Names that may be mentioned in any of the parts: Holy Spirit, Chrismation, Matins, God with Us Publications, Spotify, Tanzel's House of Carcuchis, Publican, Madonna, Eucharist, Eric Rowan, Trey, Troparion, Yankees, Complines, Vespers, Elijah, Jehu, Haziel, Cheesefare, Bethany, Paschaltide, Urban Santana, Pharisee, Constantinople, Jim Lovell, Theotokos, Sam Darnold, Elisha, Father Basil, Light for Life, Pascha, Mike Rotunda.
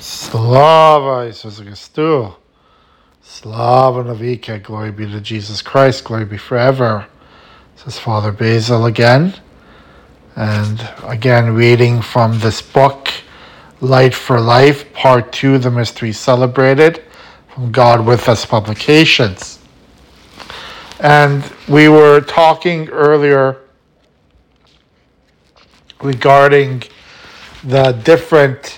Slava Jesus Christu. Slava Navika. Glory be to Jesus Christ. Glory be forever. This is Father Basil again. And again, reading from this book, Light for Life, Part 2, The Mystery Celebrated, from God with Us Publications. And we were talking earlier regarding the different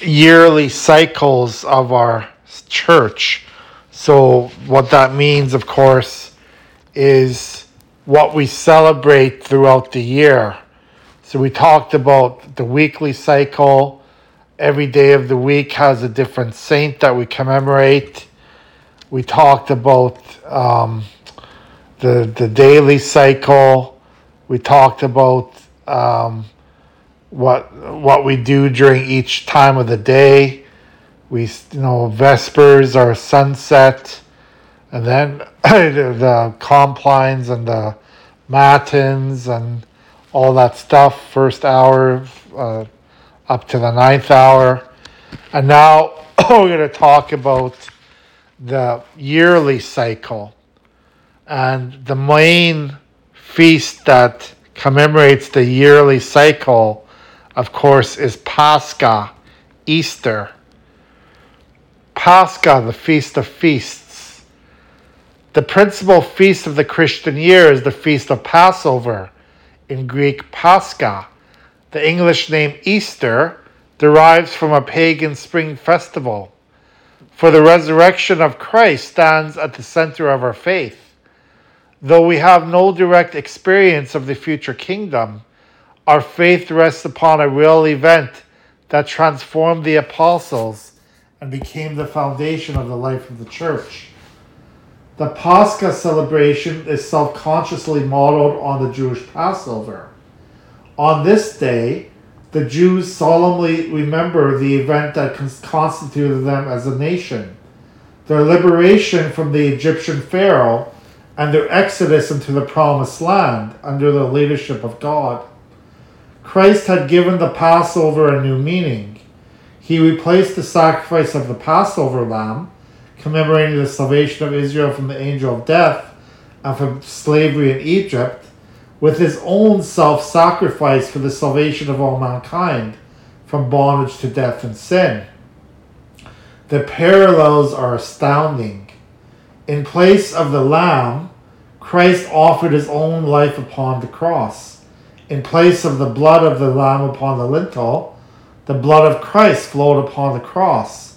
yearly cycles of our church. So what that means, of course, is what we celebrate throughout the year. So we talked about the weekly cycle. Every day of the week has a different saint that we commemorate. We talked about the daily cycle. We talked about what we do during each time of the day. We, you know, Vespers or sunset, and then the complines and the matins and all that stuff, first hour up to the ninth hour. And now we're going to talk about the yearly cycle. And the main feast that commemorates the yearly cycle, of course, is Pascha, Easter. Pascha, the Feast of Feasts. The principal feast of the Christian year is the Feast of Passover, in Greek Pascha. The English name Easter derives from a pagan spring festival, for the resurrection of Christ stands at the center of our faith. Though we have no direct experience of the future kingdom, our faith rests upon a real event that transformed the apostles and became the foundation of the life of the church. The Pascha celebration is self-consciously modeled on the Jewish Passover. On this day, the Jews solemnly remember the event that constituted them as a nation, their liberation from the Egyptian Pharaoh, and their exodus into the Promised Land under the leadership of God. Christ had given the Passover a new meaning. He replaced the sacrifice of the Passover lamb, commemorating the salvation of Israel from the angel of death and from slavery in Egypt, with his own self-sacrifice for the salvation of all mankind from bondage to death and sin. The parallels are astounding. In place of the lamb, Christ offered his own life upon the cross. In place of the blood of the lamb upon the lintel, the blood of Christ flowed upon the cross.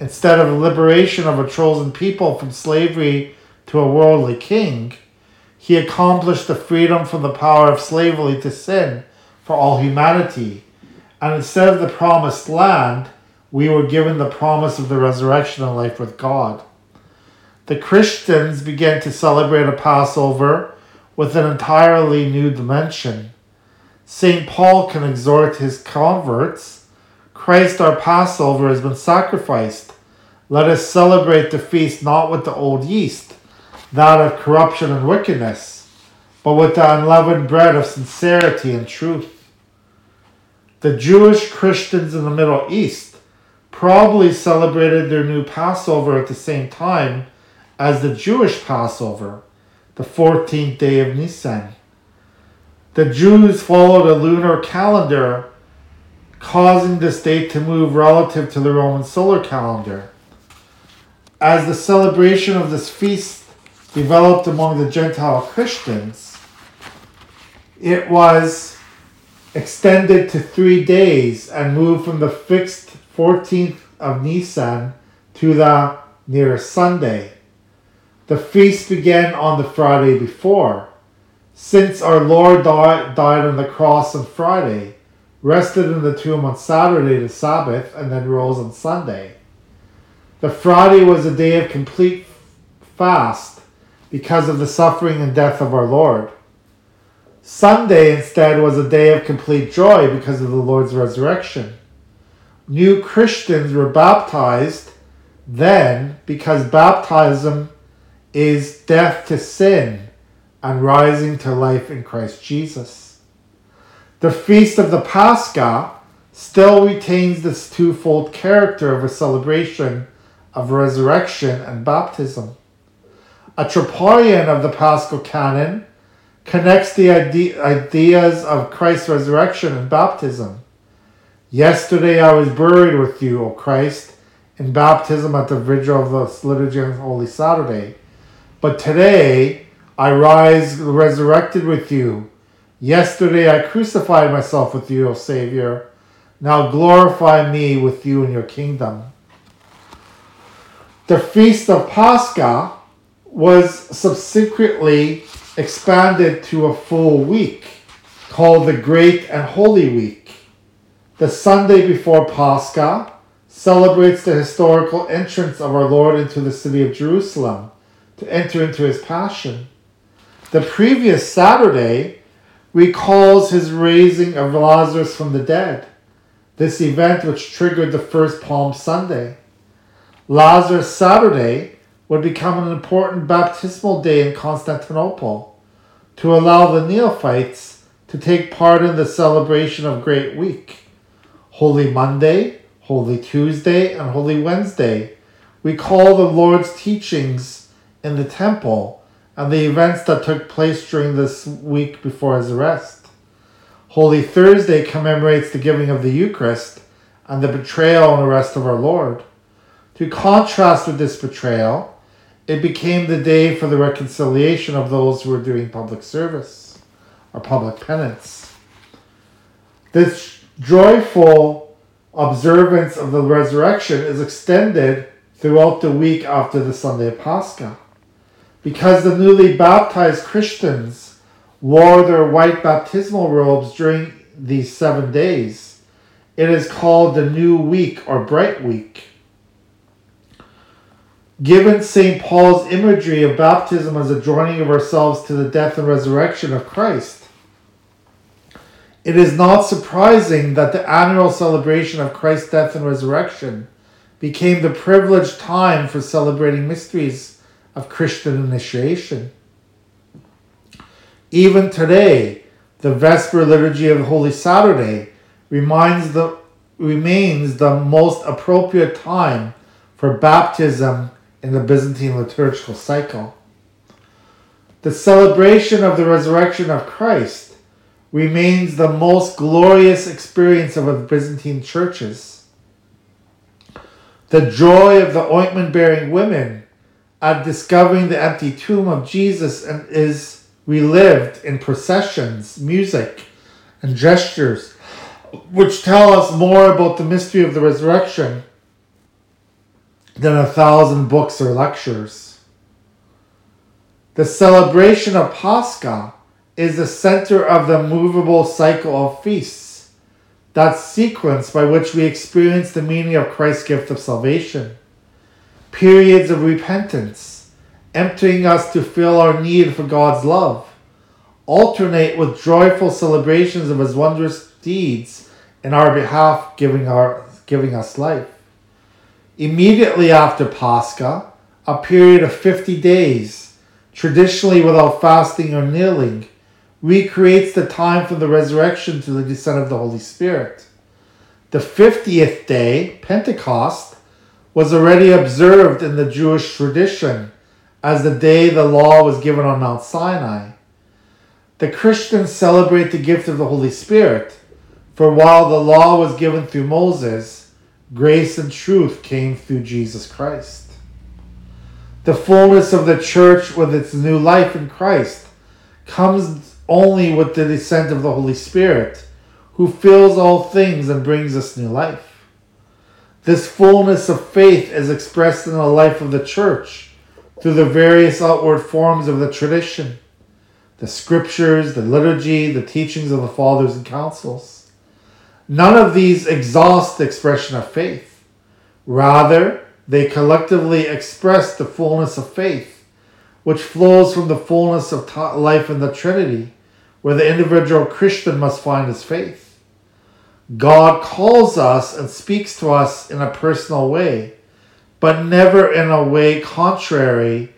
Instead of the liberation of a chosen people from slavery to a worldly king, he accomplished the freedom from the power of slavery to sin for all humanity. And instead of the promised land, we were given the promise of the resurrection and life with God. The Christians began to celebrate a Passover with an entirely new dimension. St. Paul can exhort his converts, Christ our Passover has been sacrificed. Let us celebrate the feast not with the old yeast, that of corruption and wickedness, but with the unleavened bread of sincerity and truth. The Jewish Christians in the Middle East probably celebrated their new Passover at the same time as the Jewish Passover, the 14th day of Nisan. The Jews followed a lunar calendar, causing this date to move relative to the Roman solar calendar. As the celebration of this feast developed among the Gentile Christians, it was extended to 3 days and moved from the fixed 14th of Nisan to the nearest Sunday. The feast began on the Friday before. Since our Lord died on the cross on Friday, rested in the tomb on Saturday, the Sabbath, and then rose on Sunday. The Friday was a day of complete fast because of the suffering and death of our Lord. Sunday, instead, was a day of complete joy because of the Lord's resurrection. New Christians were baptized then because baptism is death to sin and rising to life in Christ Jesus. The Feast of the Pascha still retains this twofold character of a celebration of resurrection and baptism. A troparion of the Paschal Canon connects the ideas of Christ's resurrection and baptism. Yesterday I was buried with you, O Christ, in baptism at the vigil of the liturgy on Holy Saturday. But today I rise resurrected with you. Yesterday I crucified myself with you, O Savior. Now glorify me with you in your kingdom. The Feast of Pascha was subsequently expanded to a full week, called the Great and Holy Week. The Sunday before Pascha celebrates the historical entrance of our Lord into the city of Jerusalem to enter into his passion. The previous Saturday recalls his raising of Lazarus from the dead, this event which triggered the first Palm Sunday. Lazarus Saturday would become an important baptismal day in Constantinople to allow the neophytes to take part in the celebration of Great Week. Holy Monday, Holy Tuesday, and Holy Wednesday recall the Lord's teachings in the temple and the events that took place during this week before his arrest. Holy Thursday commemorates the giving of the Eucharist and the betrayal and arrest of our Lord. To contrast with this betrayal, it became the day for the reconciliation of those who were doing public service or public penance. This joyful observance of the resurrection is extended throughout the week after the Sunday of Pascha. Because the newly baptized Christians wore their white baptismal robes during these 7 days, it is called the New Week or Bright Week. Given St. Paul's imagery of baptism as a joining of ourselves to the death and resurrection of Christ, it is not surprising that the annual celebration of Christ's death and resurrection became the privileged time for celebrating mysteries of Christian initiation. Even today, the Vesper Liturgy of Holy Saturday remains the most appropriate time for baptism in the Byzantine liturgical cycle. The celebration of the resurrection of Christ remains the most glorious experience of the Byzantine churches. The joy of the ointment-bearing women at discovering the empty tomb of Jesus is relived in processions, music, and gestures, which tell us more about the mystery of the resurrection than 1,000 books or lectures. The celebration of Pascha is the center of the movable cycle of feasts, that sequence by which we experience the meaning of Christ's gift of salvation. Periods of repentance, emptying us to fill our need for God's love, alternate with joyful celebrations of his wondrous deeds in our behalf, giving us life. Immediately after Pascha, a period of 50 days, traditionally without fasting or kneeling, recreates the time from the resurrection to the descent of the Holy Spirit. The 50th day, Pentecost, was already observed in the Jewish tradition as the day the law was given on Mount Sinai. The Christians celebrate the gift of the Holy Spirit, for while the law was given through Moses, grace and truth came through Jesus Christ. The fullness of the church with its new life in Christ comes only with the descent of the Holy Spirit, who fills all things and brings us new life. This fullness of faith is expressed in the life of the church through the various outward forms of the tradition, the scriptures, the liturgy, the teachings of the fathers and councils. None of these exhaust the expression of faith. Rather, they collectively express the fullness of faith, which flows from the fullness of life in the Trinity, where the individual Christian must find his faith. God calls us and speaks to us in a personal way, but never in a way contrary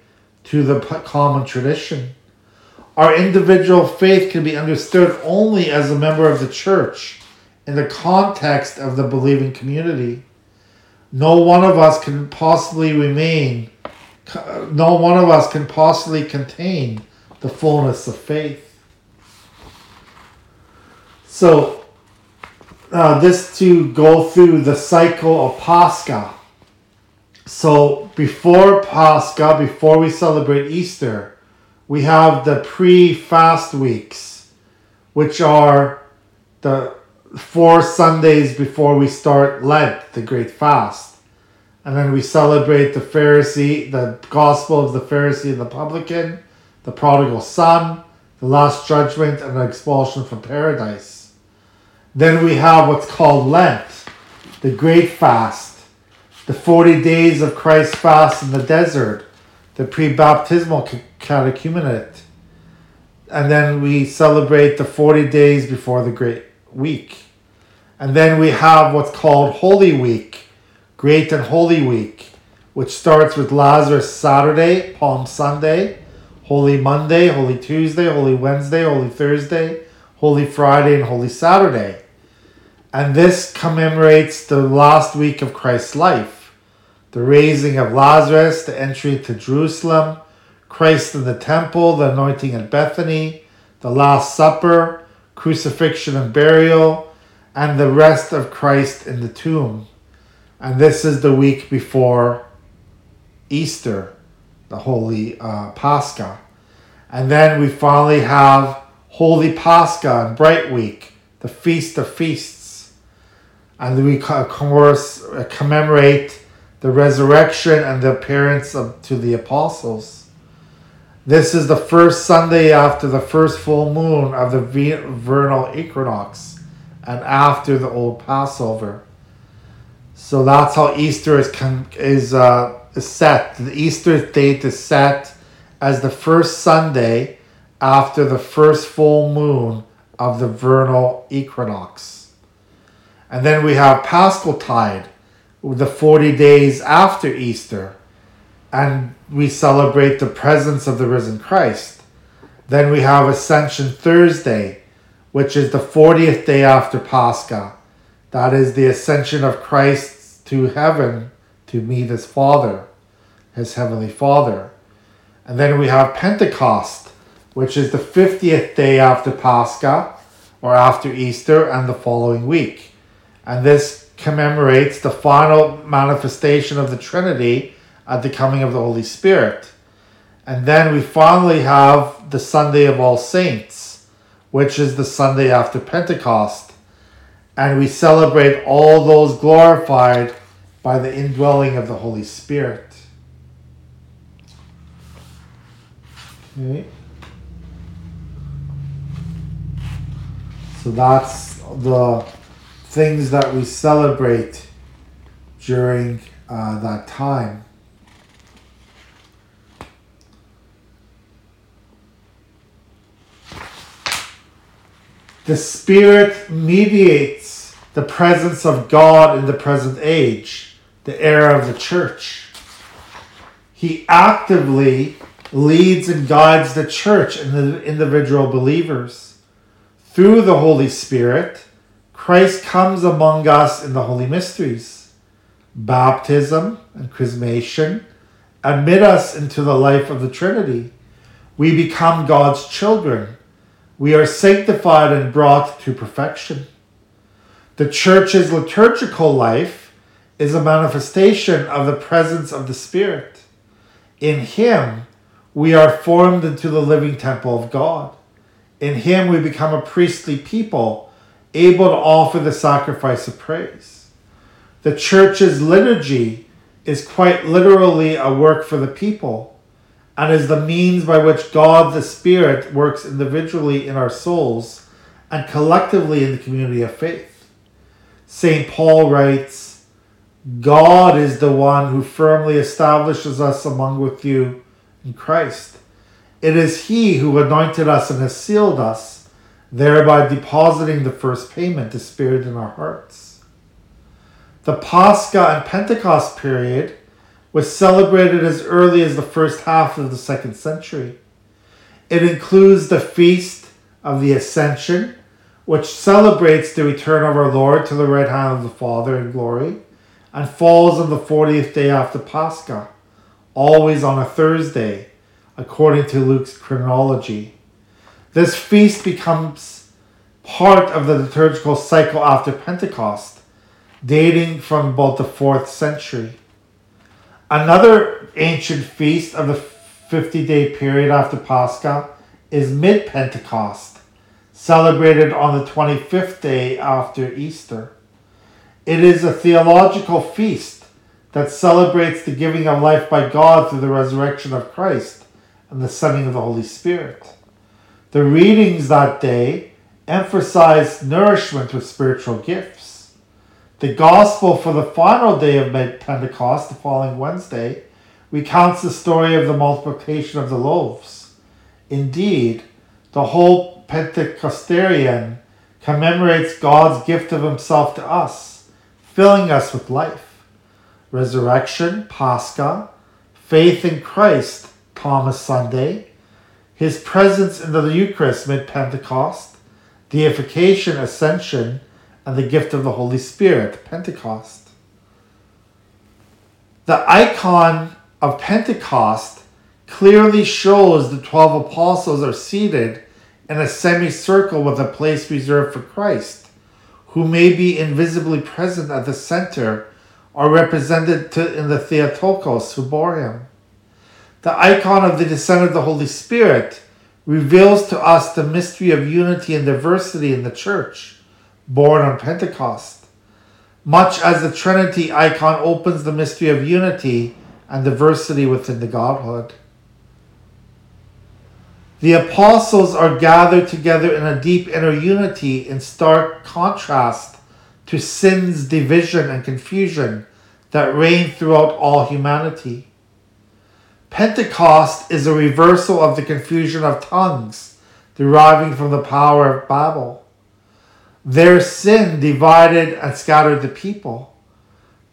to the common tradition. Our individual faith can be understood only as a member of the church in the context of the believing community. No one of us can possibly contain the fullness of faith. So, this to go through the cycle of Pascha. So, before Pascha, before we celebrate Easter, we have the pre-fast weeks, which are the 4 Sundays before we start Lent, the Great Fast. And then we celebrate the Pharisee, the Gospel of the Pharisee and the Publican, the Prodigal Son, the Last Judgment, and the Expulsion from Paradise. Then we have what's called Lent, the Great Fast, the 40 days of Christ's fast in the desert, the pre-baptismal catechumenate. And then we celebrate the 40 days before the Great Week. And then we have what's called Holy Week, Great and Holy Week, which starts with Lazarus Saturday, Palm Sunday, Holy Monday, Holy Tuesday, Holy Wednesday, Holy Thursday, Holy Friday, and Holy Saturday. And this commemorates the last week of Christ's life, the raising of Lazarus, the entry to Jerusalem, Christ in the temple, the anointing at Bethany, the Last Supper, crucifixion and burial, and the rest of Christ in the tomb. And this is the week before Easter, the Holy Pascha. And then we finally have Holy Pascha and Bright Week, the Feast of Feasts. And we, of course, commemorate the resurrection and the appearance to the apostles. This is the first Sunday after the first full moon of the vernal equinox and after the Old Passover. So that's how Easter is set. The Easter date is set as the first Sunday after the first full moon of the vernal equinox. And then we have Paschaltide, the 40 days after Easter, and we celebrate the presence of the risen Christ. Then we have Ascension Thursday, which is the 40th day after Pascha. That is the ascension of Christ to heaven to meet his Father, his Heavenly Father. And then we have Pentecost, which is the 50th day after Pascha, or after Easter, and the following week. And this commemorates the final manifestation of the Trinity at the coming of the Holy Spirit. And then we finally have the Sunday of All Saints, which is the Sunday after Pentecost. And we celebrate all those glorified by the indwelling of the Holy Spirit. Okay. So that's the things that we celebrate during that time. The Spirit mediates the presence of God in the present age, the era of the church. He actively leads and guides the church and the individual believers. Through the Holy Spirit, Christ comes among us in the holy mysteries, baptism and chrismation, admit us into the life of the Trinity. We become God's children. We are sanctified and brought to perfection. The church's liturgical life is a manifestation of the presence of the Spirit. In Him, we are formed into the living temple of God. In Him, we become a priestly people, able to offer the sacrifice of praise. The church's liturgy is quite literally a work for the people, and is the means by which God the Spirit works individually in our souls and collectively in the community of faith. St. Paul writes, God is the one who firmly establishes us among with you in Christ. It is He who anointed us and has sealed us, thereby depositing the first payment, the Spirit, in our hearts. The Pascha and Pentecost period was celebrated as early as the first half of the 2nd century. It includes the Feast of the Ascension, which celebrates the return of our Lord to the right hand of the Father in glory, and falls on the 40th day after Pascha, always on a Thursday, according to Luke's chronology. This feast becomes part of the liturgical cycle after Pentecost, dating from about the 4th century. Another ancient feast of the 50-day period after Pascha is mid-Pentecost, celebrated on the 25th day after Easter. It is a theological feast that celebrates the giving of life by God through the resurrection of Christ and the sending of the Holy Spirit. The readings that day emphasize nourishment with spiritual gifts. The Gospel for the final day of Pentecost, the following Wednesday, recounts the story of the multiplication of the loaves. Indeed, the whole Pentecostarian commemorates God's gift of himself to us, filling us with life. Resurrection, Pascha, faith in Christ, Thomas Sunday, his presence in the Eucharist mid-Pentecost, deification, ascension, and the gift of the Holy Spirit, Pentecost. The icon of Pentecost clearly shows the 12 apostles are seated in a semicircle with a place reserved for Christ, who may be invisibly present at the center or represented in the Theotokos who bore him. The icon of the descent of the Holy Spirit reveals to us the mystery of unity and diversity in the Church, born on Pentecost, much as the Trinity icon opens the mystery of unity and diversity within the Godhood. The apostles are gathered together in a deep inner unity in stark contrast to sin's division and confusion that reign throughout all humanity. Pentecost is a reversal of the confusion of tongues deriving from the power of Babel. Their sin divided and scattered the people.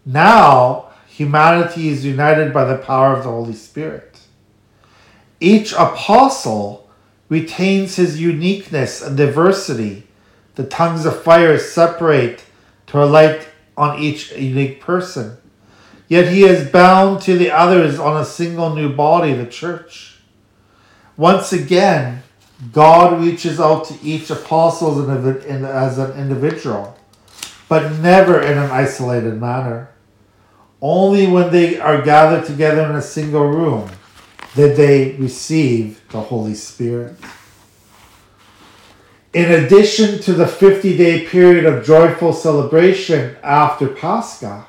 Now humanity is united by the power of the Holy Spirit. Each apostle retains his uniqueness and diversity. The tongues of fire separate to a light on each unique person. Yet he is bound to the others on a single new body, the Church. Once again, God reaches out to each apostle as an individual, but never in an isolated manner. Only when they are gathered together in a single room that they receive the Holy Spirit. In addition to the 50-day period of joyful celebration after Pascha,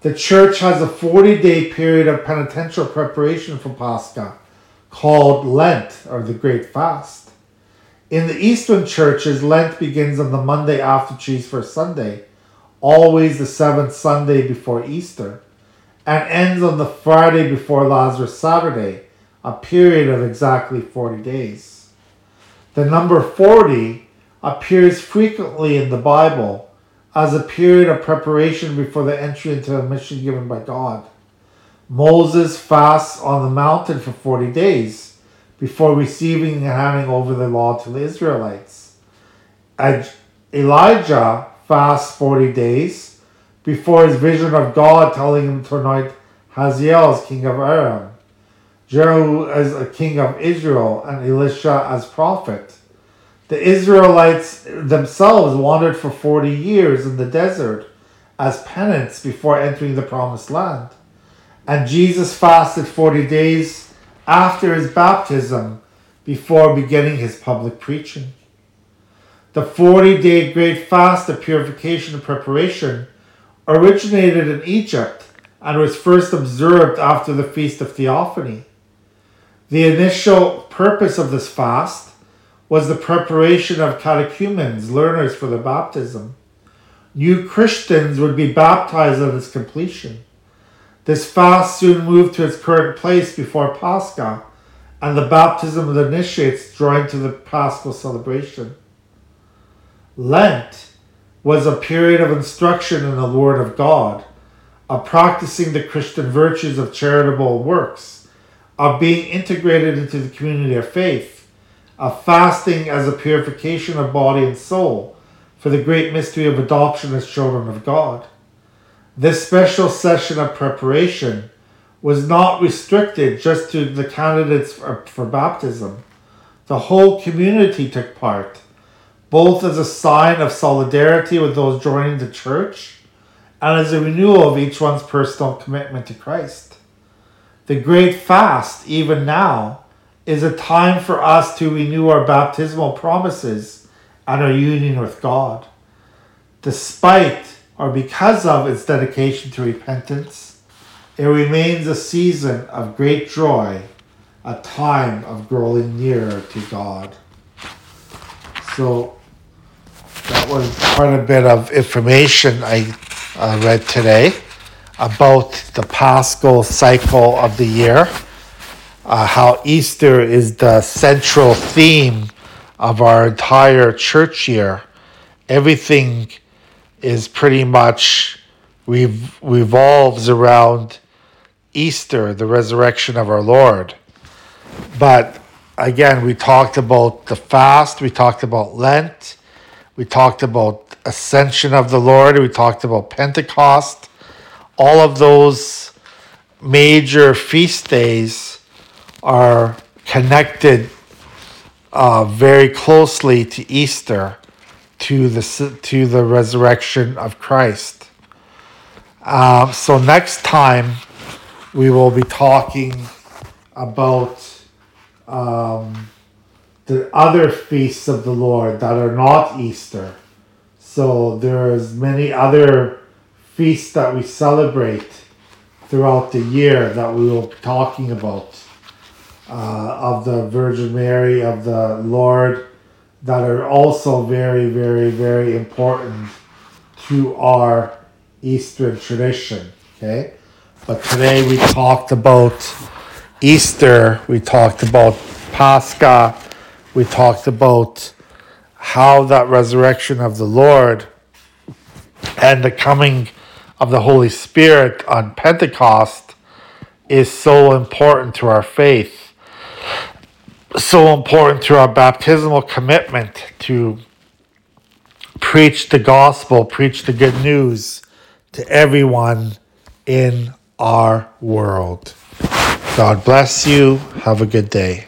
the Church has a 40-day period of penitential preparation for Pascha, called Lent, or the Great Fast. In the Eastern Churches, Lent begins on the Monday after Cheesefare Sunday, always the seventh Sunday before Easter, and ends on the Friday before Lazarus Saturday, a period of exactly 40 days. The number 40 appears frequently in the Bible as a period of preparation before the entry into a mission given by God. Moses fasts on the mountain for 40 days before receiving and handing over the law to the Israelites. Elijah fasts 40 days before his vision of God telling him to anoint Haziel as king of Aram, Jehu as a king of Israel, and Elisha as prophet. The Israelites themselves wandered for 40 years in the desert as penance before entering the promised land. And Jesus fasted 40 days after his baptism before beginning his public preaching. The 40-day great fast of purification and preparation originated in Egypt and was first observed after the Feast of Theophany. The initial purpose of this fast was the preparation of catechumens, learners, for their baptism. New Christians would be baptized at its completion. This fast soon moved to its current place before Pascha, and the baptism of the initiates joined to the Paschal celebration. Lent was a period of instruction in the Word of God, of practicing the Christian virtues of charitable works, of being integrated into the community of faith, of fasting as a purification of body and soul for the great mystery of adoption as children of God. This special session of preparation was not restricted just to the candidates for baptism. The whole community took part, both as a sign of solidarity with those joining the church and as a renewal of each one's personal commitment to Christ. The Great Fast, even now, is a time for us to renew our baptismal promises and our union with God, despite or because of its dedication to repentance. It remains a season of great joy, a time of growing nearer to God. So that was quite a bit of information I read today about the Paschal cycle of the year, how Easter is the central theme of our entire church year. Everything is pretty much revolves around Easter, the resurrection of our Lord. But again, we talked about the fast, we talked about Lent, we talked about ascension of the Lord, we talked about Pentecost. All of those major feast days are connected very closely to Easter, to the resurrection of Christ. So next time we will be talking about the other feasts of the Lord that are not Easter. So there's many other feasts that we celebrate throughout the year that we will be talking about, of the Virgin Mary, of the Lord, that are also very, very, very important to our Eastern tradition. Okay, but today we talked about Easter, we talked about Pascha, we talked about how that resurrection of the Lord and the coming of the Holy Spirit on Pentecost is so important to our faith, so important to our baptismal commitment to preach the gospel, preach the good news to everyone in our world. God bless you. Have a good day.